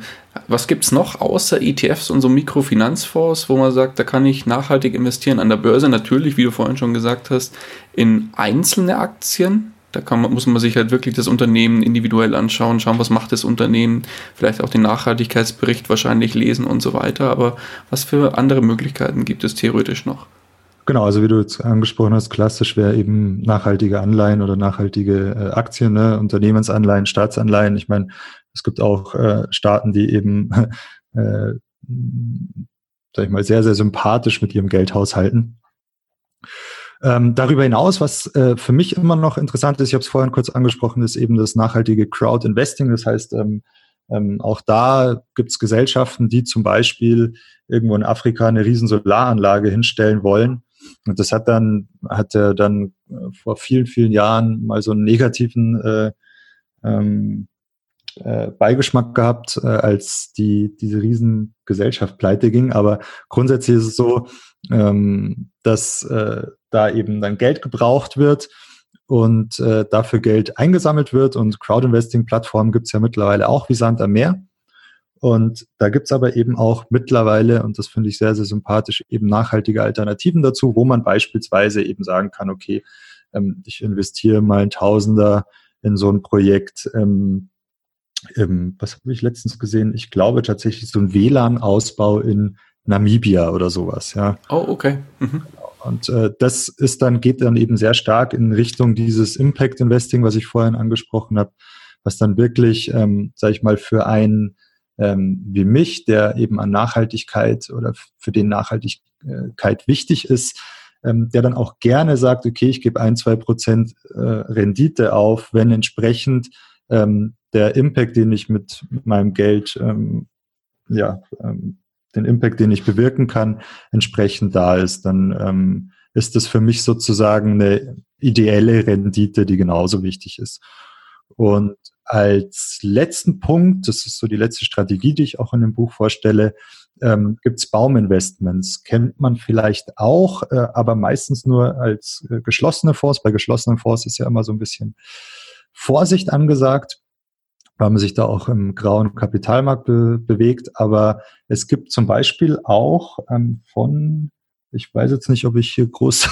Was gibt es noch außer ETFs und so Mikrofinanzfonds, wo man sagt, da kann ich nachhaltig investieren? An der Börse natürlich, wie du vorhin schon gesagt hast, in einzelne Aktien. Da muss man sich halt wirklich das Unternehmen individuell anschauen, schauen, was macht das Unternehmen, vielleicht auch den Nachhaltigkeitsbericht wahrscheinlich lesen und so weiter. Aber was für andere Möglichkeiten gibt es theoretisch noch? Genau, also wie du jetzt angesprochen hast, klassisch wäre eben nachhaltige Anleihen oder nachhaltige Aktien, ne? Unternehmensanleihen, Staatsanleihen. Ich meine, es gibt auch Staaten, die eben, sag ich mal, sehr, sehr sympathisch mit ihrem Geld haushalten. Darüber hinaus, was für mich immer noch interessant ist, ich habe es vorhin kurz angesprochen, ist eben das nachhaltige Crowd-Investing. Das heißt, auch da gibt es Gesellschaften, die zum Beispiel irgendwo in Afrika eine riesen Solaranlage hinstellen wollen. Und das hat dann vor vielen, vielen Jahren mal so einen negativen Beigeschmack gehabt, als diese Riesengesellschaft pleite ging. Aber grundsätzlich ist es so, dass da eben dann Geld gebraucht wird und dafür Geld eingesammelt wird. Und Crowdinvesting-Plattformen gibt es ja mittlerweile auch wie Sand am Meer. Und da gibt es aber eben auch mittlerweile, und das finde ich sehr, sehr sympathisch, eben nachhaltige Alternativen dazu, wo man beispielsweise eben sagen kann, okay, ich investiere mal 1.000er in so ein Projekt, was habe ich letztens gesehen? Ich glaube tatsächlich so ein WLAN-Ausbau in Namibia oder sowas, ja. Oh, okay. Mhm. Und das ist dann, geht dann eben sehr stark in Richtung dieses Impact Investing, was ich vorhin angesprochen habe, was dann wirklich, sage ich mal, für einen wie mich, der eben an Nachhaltigkeit oder für den Nachhaltigkeit wichtig ist, der dann auch gerne sagt, okay, ich gebe 1-2% Rendite auf, wenn entsprechend der Impact, den ich mit meinem Geld, den Impact, den ich bewirken kann, entsprechend da ist, dann ist das für mich sozusagen eine ideelle Rendite, die genauso wichtig ist. Und als letzten Punkt, das ist so die letzte Strategie, die ich auch in dem Buch vorstelle, gibt es Bauminvestments. Kennt man vielleicht auch, aber meistens nur als geschlossene Fonds. Bei geschlossenen Fonds ist ja immer so ein bisschen Vorsicht angesagt, weil man sich da auch im grauen Kapitalmarkt bewegt. Aber es gibt zum Beispiel auch ich weiß jetzt nicht, ob ich hier groß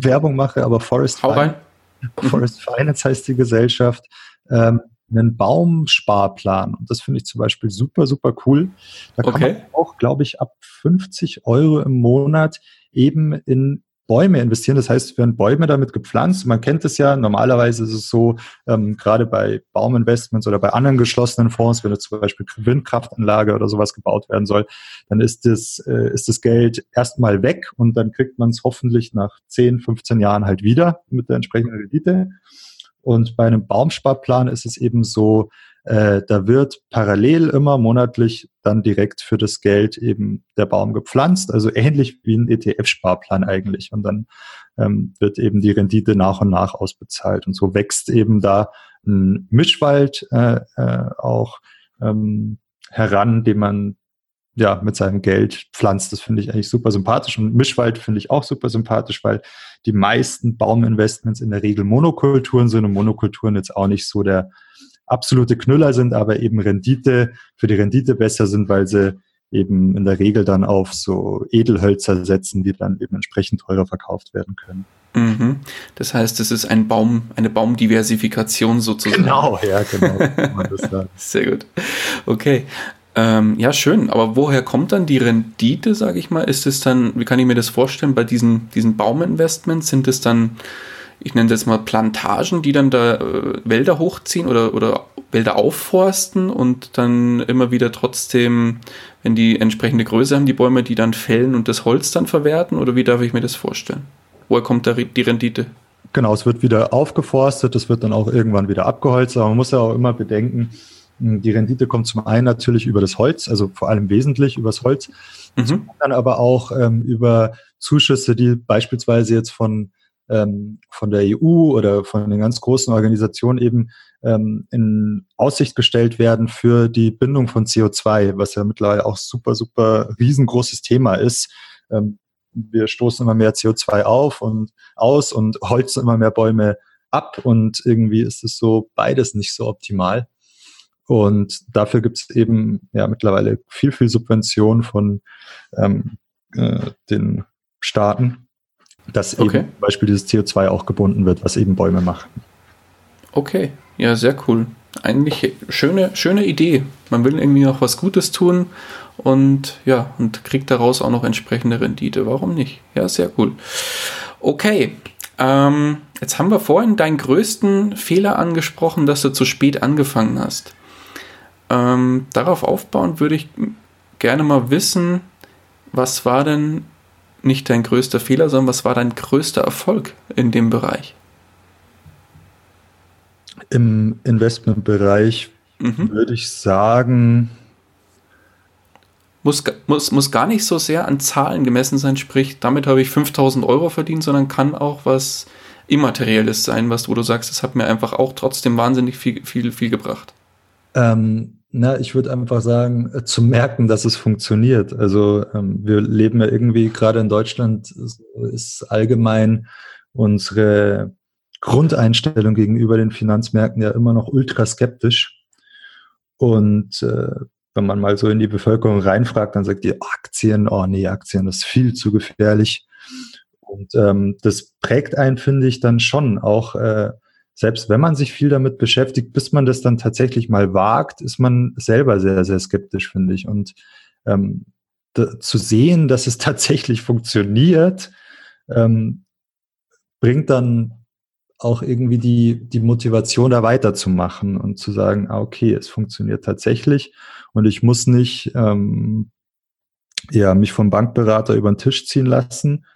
Werbung mache, aber Forest Finance heißt die Gesellschaft, einen Baumsparplan. Und das finde ich zum Beispiel super, super cool. Da kann man auch, glaube ich, ab 50 Euro im Monat eben in Bäume investieren. Das heißt, werden Bäume damit gepflanzt. Man kennt es ja, normalerweise ist es so, gerade bei Bauminvestments oder bei anderen geschlossenen Fonds, wenn jetzt zum Beispiel Windkraftanlage oder sowas gebaut werden soll, dann ist das Geld erstmal weg und dann kriegt man es hoffentlich nach 10, 15 Jahren halt wieder mit der entsprechenden Rendite. Und bei einem Baumsparplan ist es eben so, da wird parallel immer monatlich dann direkt für das Geld eben der Baum gepflanzt, also ähnlich wie ein ETF-Sparplan eigentlich. Und dann wird eben die Rendite nach und nach ausbezahlt. Und so wächst eben da ein Mischwald auch heran, den man ja mit seinem Geld pflanzt. Das finde ich eigentlich super sympathisch. Und Mischwald finde ich auch super sympathisch, weil die meisten Bauminvestments in der Regel Monokulturen sind und Monokulturen jetzt auch nicht so der absolute Knüller sind, aber eben für die Rendite besser sind, weil sie eben in der Regel dann auf so Edelhölzer setzen, die dann eben entsprechend teurer verkauft werden können. Mhm. Das heißt, es ist ein Baum, eine Baumdiversifikation sozusagen. Genau, ja, genau. Kann man das sagen. Sehr gut. Okay. Ja, schön. Aber woher kommt dann die Rendite, sage ich mal? Ist es dann, wie kann ich mir das vorstellen, bei diesen Bauminvestments, sind es dann, ich nenne das jetzt mal Plantagen, die dann da Wälder hochziehen oder Wälder aufforsten und dann immer wieder trotzdem, wenn die entsprechende Größe haben, die Bäume, die dann fällen und das Holz dann verwerten? Oder wie darf ich mir das vorstellen? Woher kommt da die Rendite? Genau, es wird wieder aufgeforstet, es wird dann auch irgendwann wieder abgeholzt, aber man muss ja auch immer bedenken, die Rendite kommt zum einen natürlich über das Holz, also vor allem wesentlich übers Holz, zum anderen aber auch über Zuschüsse, die beispielsweise jetzt von der EU oder von den ganz großen Organisationen eben in Aussicht gestellt werden für die Bindung von CO2, was ja mittlerweile auch super, super riesengroßes Thema ist. Wir stoßen immer mehr CO2 aus und holzen immer mehr Bäume ab und irgendwie ist es so beides nicht so optimal. Und dafür gibt es eben ja mittlerweile viel Subvention von den Staaten, dass eben zum Beispiel dieses CO2 auch gebunden wird, was eben Bäume machen. Okay, ja, sehr cool. Eigentlich schöne Idee. Man will irgendwie noch was Gutes tun und kriegt daraus auch noch entsprechende Rendite. Warum nicht? Ja, sehr cool. Okay, jetzt haben wir vorhin deinen größten Fehler angesprochen, dass du zu spät angefangen hast. Darauf aufbauend würde ich gerne mal wissen, was war denn nicht dein größter Fehler, sondern was war dein größter Erfolg in dem Bereich? Im Investmentbereich würde ich sagen... Muss gar nicht so sehr an Zahlen gemessen sein, sprich, damit habe ich 5.000 Euro verdient, sondern kann auch was Immaterielles sein, wo du sagst, das hat mir einfach auch trotzdem wahnsinnig viel gebracht. Ich würde einfach sagen, zu merken, dass es funktioniert. Also wir leben ja irgendwie, gerade in Deutschland ist allgemein unsere Grundeinstellung gegenüber den Finanzmärkten ja immer noch ultra skeptisch. Und wenn man mal so in die Bevölkerung reinfragt, dann sagt die Aktien, oh nee, Aktien, das ist viel zu gefährlich. Und das prägt einen, finde ich, dann schon auch, selbst wenn man sich viel damit beschäftigt, bis man das dann tatsächlich mal wagt, ist man selber sehr, sehr skeptisch, finde ich. Und zu sehen, dass es tatsächlich funktioniert, bringt dann auch irgendwie die Motivation, da weiterzumachen und zu sagen, okay, es funktioniert tatsächlich und ich muss nicht mich vom Bankberater über den Tisch ziehen lassen,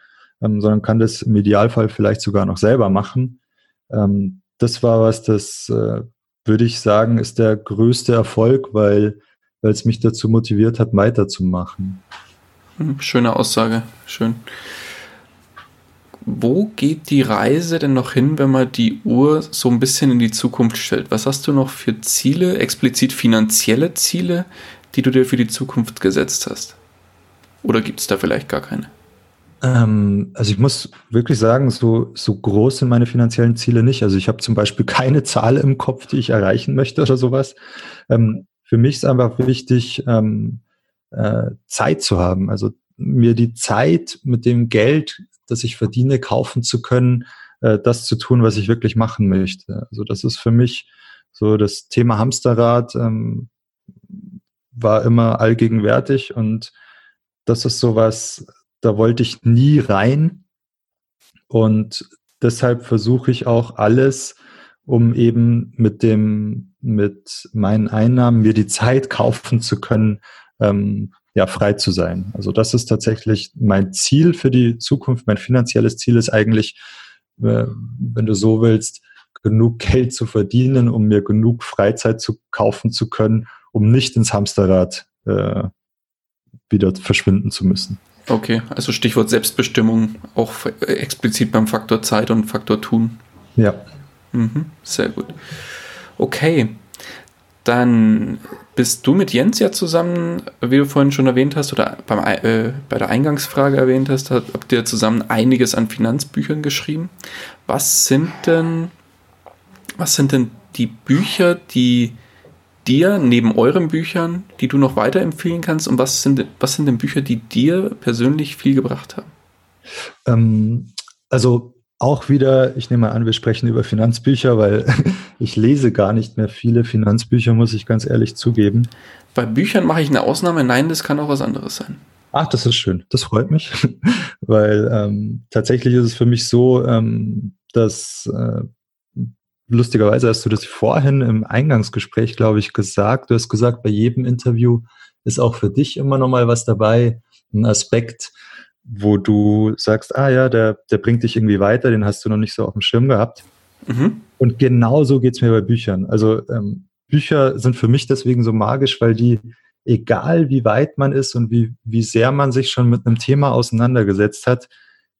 sondern kann das im Idealfall vielleicht sogar noch selber machen. Das war was, das würde ich sagen, ist der größte Erfolg, weil es mich dazu motiviert hat, weiterzumachen. Schöne Aussage, schön. Wo geht die Reise denn noch hin, wenn man die Uhr so ein bisschen in die Zukunft stellt? Was hast du noch für Ziele, explizit finanzielle Ziele, die du dir für die Zukunft gesetzt hast? Oder gibt es da vielleicht gar keine? Also ich muss wirklich sagen, so groß sind meine finanziellen Ziele nicht. Also ich habe zum Beispiel keine Zahl im Kopf, die ich erreichen möchte oder sowas. Für mich ist einfach wichtig, Zeit zu haben. Also mir die Zeit mit dem Geld, das ich verdiene, kaufen zu können, das zu tun, was ich wirklich machen möchte. Also das ist für mich so, das Thema Hamsterrad war immer allgegenwärtig und das ist sowas, da wollte ich nie rein und deshalb versuche ich auch alles, um eben mit meinen Einnahmen mir die Zeit kaufen zu können, frei zu sein. Also das ist tatsächlich mein Ziel für die Zukunft. Mein finanzielles Ziel ist eigentlich, wenn du so willst, genug Geld zu verdienen, um mir genug Freizeit zu kaufen zu können, um nicht ins Hamsterrad wieder verschwinden zu müssen. Okay, also Stichwort Selbstbestimmung, auch explizit beim Faktor Zeit und Faktor Tun. Ja. Sehr gut. Okay, dann bist du mit Jens ja zusammen, wie du vorhin schon erwähnt hast, oder bei der Eingangsfrage erwähnt hast, habt ihr zusammen einiges an Finanzbüchern geschrieben. Was sind denn die Bücher, die dir neben euren Büchern, die du noch weiterempfehlen kannst, und was sind denn Bücher, die dir persönlich viel gebracht haben? Also auch wieder, ich nehme mal an, wir sprechen über Finanzbücher, weil ich lese gar nicht mehr viele Finanzbücher, muss ich ganz ehrlich zugeben. Bei Büchern mache ich eine Ausnahme, nein, das kann auch was anderes sein. Ach, das ist schön, das freut mich, weil tatsächlich ist es für mich so, dass... lustigerweise hast du das vorhin im Eingangsgespräch, glaube ich, gesagt. Du hast gesagt, bei jedem Interview ist auch für dich immer nochmal was dabei, ein Aspekt, wo du sagst, der bringt dich irgendwie weiter, den hast du noch nicht so auf dem Schirm gehabt. Und genauso geht es mir bei Büchern. Also Bücher sind für mich deswegen so magisch, weil die, egal wie weit man ist und wie sehr man sich schon mit einem Thema auseinandergesetzt hat,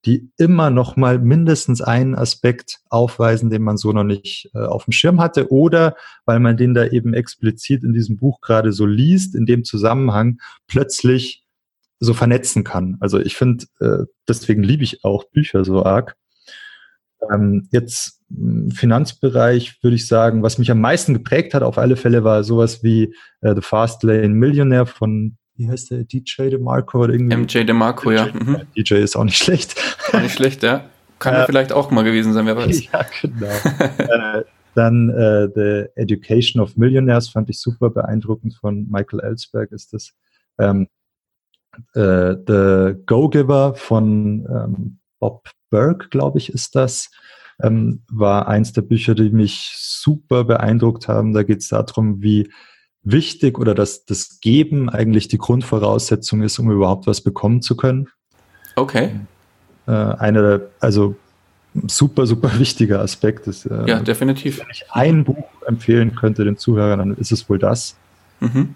die immer noch mal mindestens einen Aspekt aufweisen, den man so noch nicht auf dem Schirm hatte, oder weil man den da eben explizit in diesem Buch gerade so liest, in dem Zusammenhang plötzlich so vernetzen kann. Also ich finde, deswegen liebe ich auch Bücher so arg. Jetzt Finanzbereich würde ich sagen, was mich am meisten geprägt hat auf alle Fälle, war sowas wie The Fast Lane Millionaire von, wie heißt der, DJ DeMarco oder irgendwie? MJ DeMarco, ja. Mhm. DJ ist auch nicht schlecht. Nicht schlecht, ja. Kann ja vielleicht auch mal gewesen sein, wer weiß. Ja, genau. Dann The Education of Millionaires fand ich super beeindruckend, von Michael Ellsberg ist das. The Go-Giver von Bob Burg, glaube ich, ist das. War eins der Bücher, die mich super beeindruckt haben. Da geht es darum, wie wichtig oder dass das Geben eigentlich die Grundvoraussetzung ist, um überhaupt was bekommen zu können. Okay. Also super, super wichtiger Aspekt ist. Ja, definitiv. Wenn ich ein Buch empfehlen könnte den Zuhörern, dann ist es wohl das. Mhm.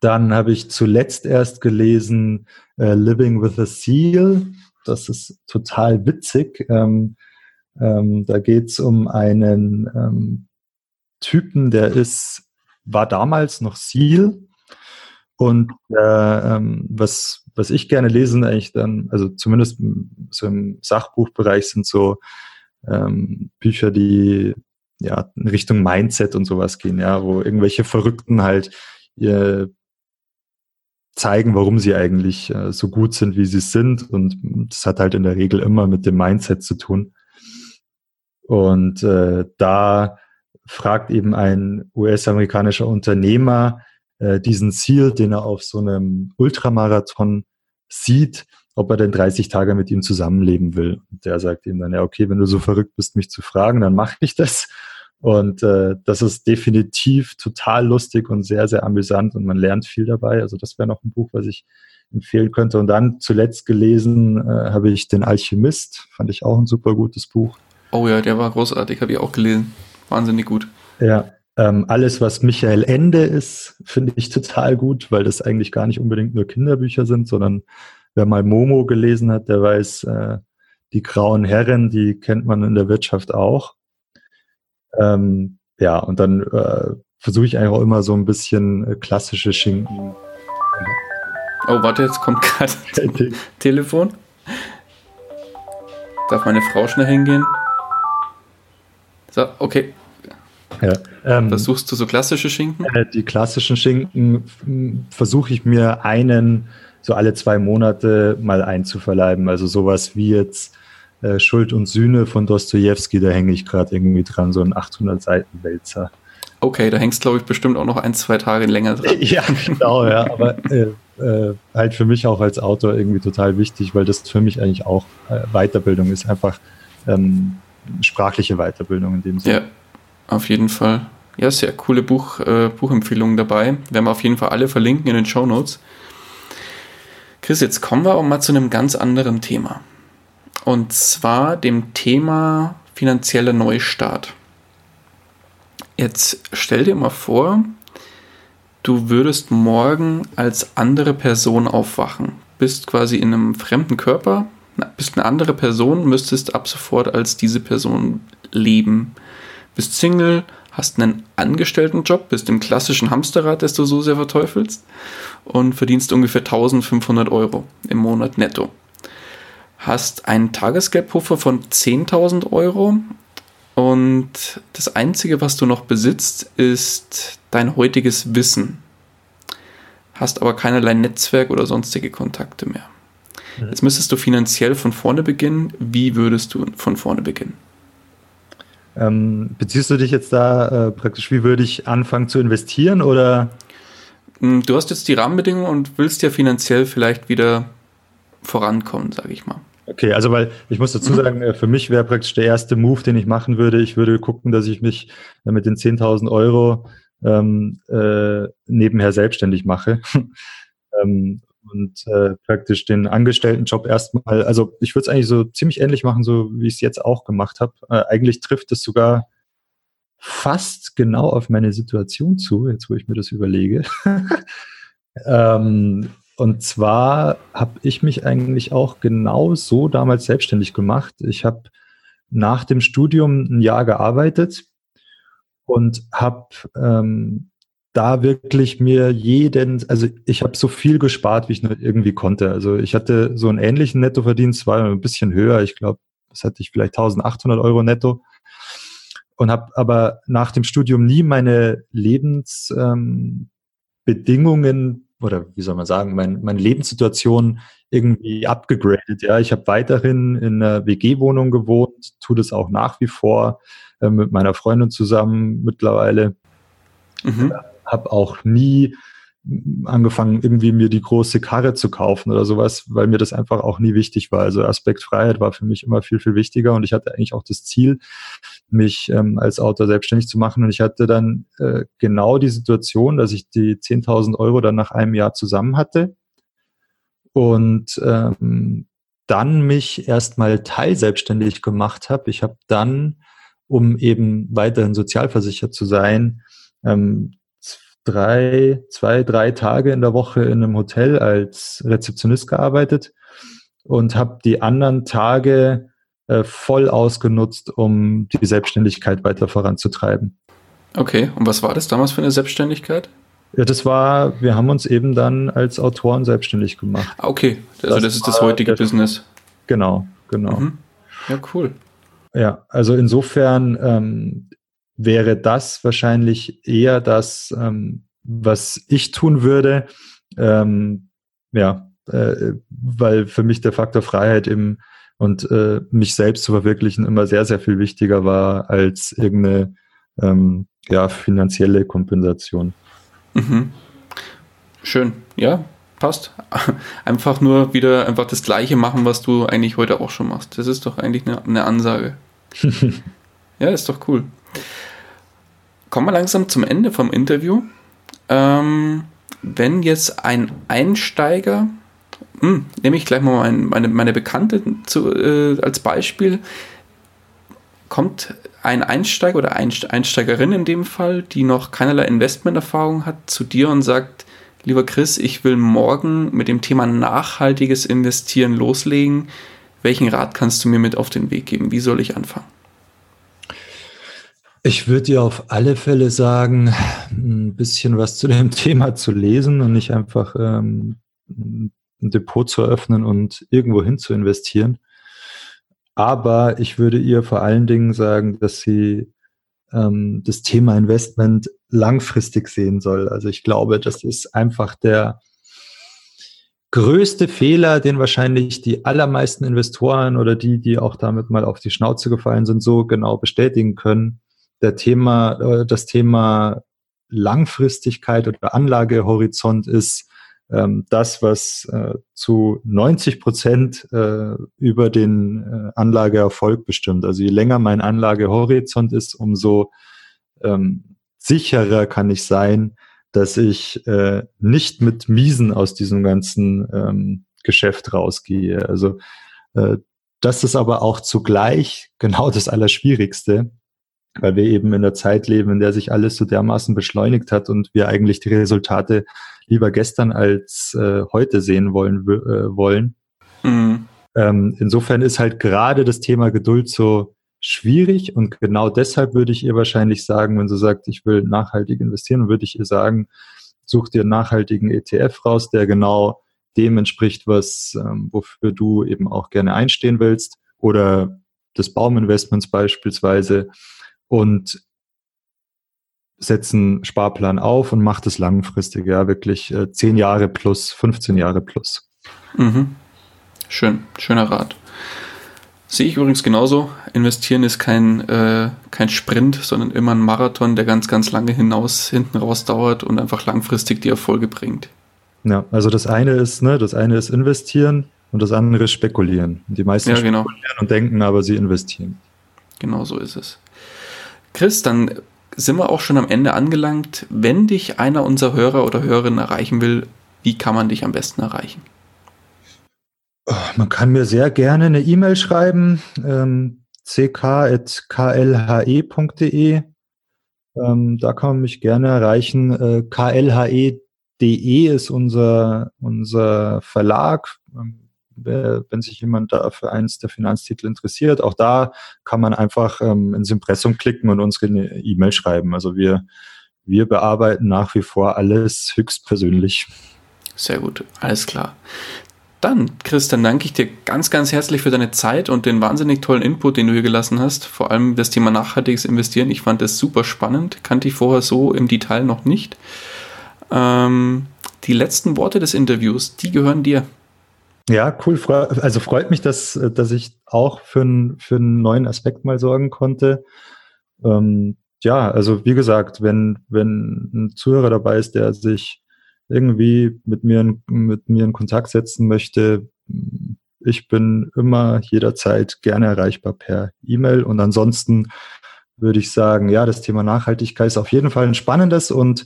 Dann habe ich zuletzt erst gelesen Living with a Seal. Das ist total witzig. Da geht es um einen Typen, der war damals noch Seal. Und was ich gerne lese, sind eigentlich dann, also zumindest so im Sachbuchbereich, sind so Bücher, die ja in Richtung Mindset und sowas gehen, ja, wo irgendwelche Verrückten halt zeigen, warum sie eigentlich so gut sind, wie sie sind, und das hat halt in der Regel immer mit dem Mindset zu tun. Und da fragt eben ein US-amerikanischer Unternehmer diesen Seal, den er auf so einem Ultramarathon sieht, ob er denn 30 Tage mit ihm zusammenleben will. Und der sagt ihm dann, ja okay, wenn du so verrückt bist, mich zu fragen, dann mache ich das. Und das ist definitiv total lustig und sehr, sehr amüsant, und man lernt viel dabei. Also das wäre noch ein Buch, was ich empfehlen könnte. Und dann zuletzt gelesen habe ich Den Alchemist, fand ich auch ein super gutes Buch. Oh ja, der war großartig, habe ich auch gelesen. Wahnsinnig gut. Ja, alles, was Michael Ende ist, finde ich total gut, weil das eigentlich gar nicht unbedingt nur Kinderbücher sind, sondern wer mal Momo gelesen hat, der weiß, die grauen Herren, die kennt man in der Wirtschaft auch. Ja, und dann versuche ich eigentlich auch immer so ein bisschen klassische Schinken. Oh, warte, jetzt kommt gerade Telefon. Darf meine Frau schnell hingehen? So, okay. Ja, versuchst du so klassische Schinken? Die klassischen Schinken versuche ich mir so alle 2 Monate mal einzuverleiben. Also sowas wie jetzt Schuld und Sühne von Dostojewski, da hänge ich gerade irgendwie dran, so ein 800-Seiten-Wälzer. Okay, da hängst, glaube ich, bestimmt auch noch 1-2 Tage länger dran. Ja, genau, ja, aber halt für mich auch als Autor irgendwie total wichtig, weil das für mich eigentlich auch Weiterbildung ist, einfach sprachliche Weiterbildung in dem Sinne. Ja, auf jeden Fall. Ja, sehr coole Buchempfehlungen dabei. Werden wir auf jeden Fall alle verlinken in den Shownotes. Chris, jetzt kommen wir auch mal zu einem ganz anderen Thema. Und zwar dem Thema finanzieller Neustart. Jetzt stell dir mal vor, du würdest morgen als andere Person aufwachen. Bist quasi in einem fremden Körper, bist eine andere Person, müsstest ab sofort als diese Person leben. Bist Single, hast einen Angestelltenjob, bist im klassischen Hamsterrad, das du so sehr verteufelst, und verdienst ungefähr 1.500 € im Monat netto. Hast einen Tagesgeldpuffer von 10.000 € und das Einzige, was du noch besitzt, ist dein heutiges Wissen. Hast aber keinerlei Netzwerk oder sonstige Kontakte mehr. Jetzt müsstest du finanziell von vorne beginnen. Wie würdest du von vorne beginnen? Beziehst du dich jetzt da praktisch, wie würde ich anfangen zu investieren, oder? Du hast jetzt die Rahmenbedingungen und willst ja finanziell vielleicht wieder vorankommen, sage ich mal. Okay, also weil ich muss dazu sagen, für mich wäre praktisch der erste Move, den ich machen würde, ich würde gucken, dass ich mich mit den 10.000 € nebenher selbstständig mache und praktisch den Angestelltenjob erstmal, also ich würde es eigentlich so ziemlich ähnlich machen, so wie ich es jetzt auch gemacht habe. Eigentlich trifft es sogar fast genau auf meine Situation zu, jetzt wo ich mir das überlege. Und zwar habe ich mich eigentlich auch genau so damals selbstständig gemacht. Ich habe nach dem Studium ein Jahr gearbeitet und habe da wirklich mir also ich habe so viel gespart, wie ich nur irgendwie konnte. Also ich hatte so einen ähnlichen Nettoverdienst, war ein bisschen höher, ich glaube was hatte ich, vielleicht 1.800 Euro netto. Und habe aber nach dem Studium nie meine Lebensbedingungen oder wie soll man sagen, meine Lebenssituation irgendwie abgegradet. Ja, ich habe weiterhin in einer WG-Wohnung gewohnt, tue das auch nach wie vor mit meiner Freundin zusammen mittlerweile. Mhm. Habe auch nie angefangen, irgendwie mir die große Karre zu kaufen oder sowas, weil mir das einfach auch nie wichtig war. Also Aspekt Freiheit war für mich immer viel, viel wichtiger und ich hatte eigentlich auch das Ziel, mich als Autor selbstständig zu machen und ich hatte dann genau die Situation, dass ich die 10.000 Euro dann nach einem Jahr zusammen hatte und dann mich erstmal teilselbstständig gemacht habe. Ich habe dann, um eben weiterhin sozialversichert zu sein, 3 Tage in der Woche in einem Hotel als Rezeptionist gearbeitet und habe die anderen Tage voll ausgenutzt, um die Selbstständigkeit weiter voranzutreiben. Okay, und was war das damals für eine Selbstständigkeit? Ja, das war, wir haben uns eben dann als Autoren selbstständig gemacht. Okay, also das ist das heutige Business. Genau. Mhm. Ja, cool. Ja, also insofern wäre das wahrscheinlich eher das, was ich tun würde, weil für mich der Faktor Freiheit und mich selbst zu verwirklichen immer sehr, sehr viel wichtiger war als irgendeine finanzielle Kompensation. Mhm. Schön, ja, passt. Einfach nur wieder das Gleiche machen, was du eigentlich heute auch schon machst. Das ist doch eigentlich eine Ansage. Ja, ist doch cool. Kommen wir langsam zum Ende vom Interview. Wenn jetzt ein Einsteiger, nehme ich gleich mal meine Bekannte als Beispiel, kommt ein Einsteiger oder Einsteigerin in dem Fall, die noch keinerlei Investmenterfahrung hat, zu dir und sagt, lieber Chris, ich will morgen mit dem Thema nachhaltiges Investieren loslegen. Welchen Rat kannst du mir mit auf den Weg geben? Wie soll ich anfangen? Ich würde dir auf alle Fälle sagen, ein bisschen was zu dem Thema zu lesen und nicht einfach ein Depot zu eröffnen und irgendwo hin zu investieren. Aber ich würde ihr vor allen Dingen sagen, dass sie das Thema Investment langfristig sehen soll. Also ich glaube, das ist einfach der größte Fehler, den wahrscheinlich die allermeisten Investoren oder die auch damit mal auf die Schnauze gefallen sind, so genau bestätigen können. Das Thema Langfristigkeit oder Anlagehorizont ist das, was zu 90% über den Anlageerfolg bestimmt. Also je länger mein Anlagehorizont ist, umso sicherer kann ich sein, dass ich nicht mit Miesen aus diesem ganzen Geschäft rausgehe. Also das ist aber auch zugleich genau das Allerschwierigste, weil wir eben in der Zeit leben, in der sich alles so dermaßen beschleunigt hat und wir eigentlich die Resultate lieber gestern als heute sehen wollen. Mhm. Insofern ist halt gerade das Thema Geduld so schwierig und genau deshalb würde ich ihr wahrscheinlich sagen, wenn sie sagt, ich will nachhaltig investieren, würde ich ihr sagen, such dir einen nachhaltigen ETF raus, der genau dem entspricht, was wofür du eben auch gerne einstehen willst oder des Bauminvestments beispielsweise, und setz einen Sparplan auf und mach das langfristig, ja, wirklich 10 Jahre plus, 15 Jahre plus. Mhm. Schön, schöner Rat. Sehe ich übrigens genauso. Investieren ist kein Sprint, sondern immer ein Marathon, der ganz, ganz lange hinten raus dauert und einfach langfristig die Erfolge bringt. Ja, also das eine ist investieren und das andere ist spekulieren. Die meisten spekulieren und denken, aber sie investieren. Genau so ist es. Chris, dann sind wir auch schon am Ende angelangt. Wenn dich einer unserer Hörer oder Hörerinnen erreichen will, wie kann man dich am besten erreichen? Man kann mir sehr gerne eine E-Mail schreiben, ck@klhe.de. Da kann man mich gerne erreichen. klhe.de ist unser Verlag. Wenn sich jemand da für eins der Finanztitel interessiert, auch da kann man einfach ins Impressum klicken und uns eine E-Mail schreiben. Also wir bearbeiten nach wie vor alles höchstpersönlich. Sehr gut, alles klar. Dann, Christian, danke ich dir ganz, ganz herzlich für deine Zeit und den wahnsinnig tollen Input, den du hier gelassen hast. Vor allem das Thema nachhaltiges Investieren. Ich fand das super spannend. Kannte ich vorher so im Detail noch nicht. Die letzten Worte des Interviews, die gehören dir. Ja, cool. Also freut mich, dass ich auch für einen neuen Aspekt mal sorgen konnte. Ja, also wie gesagt, wenn ein Zuhörer dabei ist, der sich irgendwie mit mir in Kontakt setzen möchte, ich bin immer jederzeit gerne erreichbar per E-Mail. Und ansonsten würde ich sagen, ja, das Thema Nachhaltigkeit ist auf jeden Fall ein spannendes und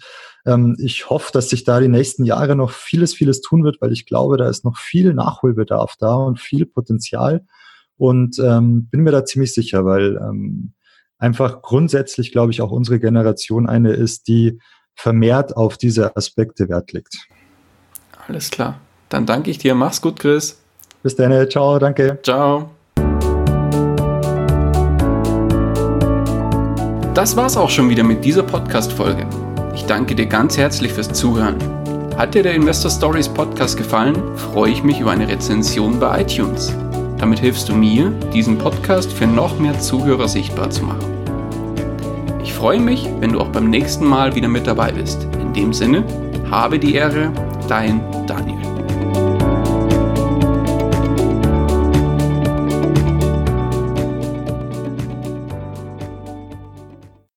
ich hoffe, dass sich da die nächsten Jahre noch vieles tun wird, weil ich glaube, da ist noch viel Nachholbedarf da und viel Potenzial und bin mir da ziemlich sicher, weil einfach grundsätzlich, glaube ich, auch unsere Generation eine ist, die vermehrt auf diese Aspekte Wert legt. Alles klar. Dann danke ich dir. Mach's gut, Chris. Bis dann. Ciao, danke. Ciao. Das war's auch schon wieder mit dieser Podcast-Folge. Ich danke dir ganz herzlich fürs Zuhören. Hat dir der Investor Stories Podcast gefallen, freue ich mich über eine Rezension bei iTunes. Damit hilfst du mir, diesen Podcast für noch mehr Zuhörer sichtbar zu machen. Ich freue mich, wenn du auch beim nächsten Mal wieder mit dabei bist. In dem Sinne, habe die Ehre, dein Daniel.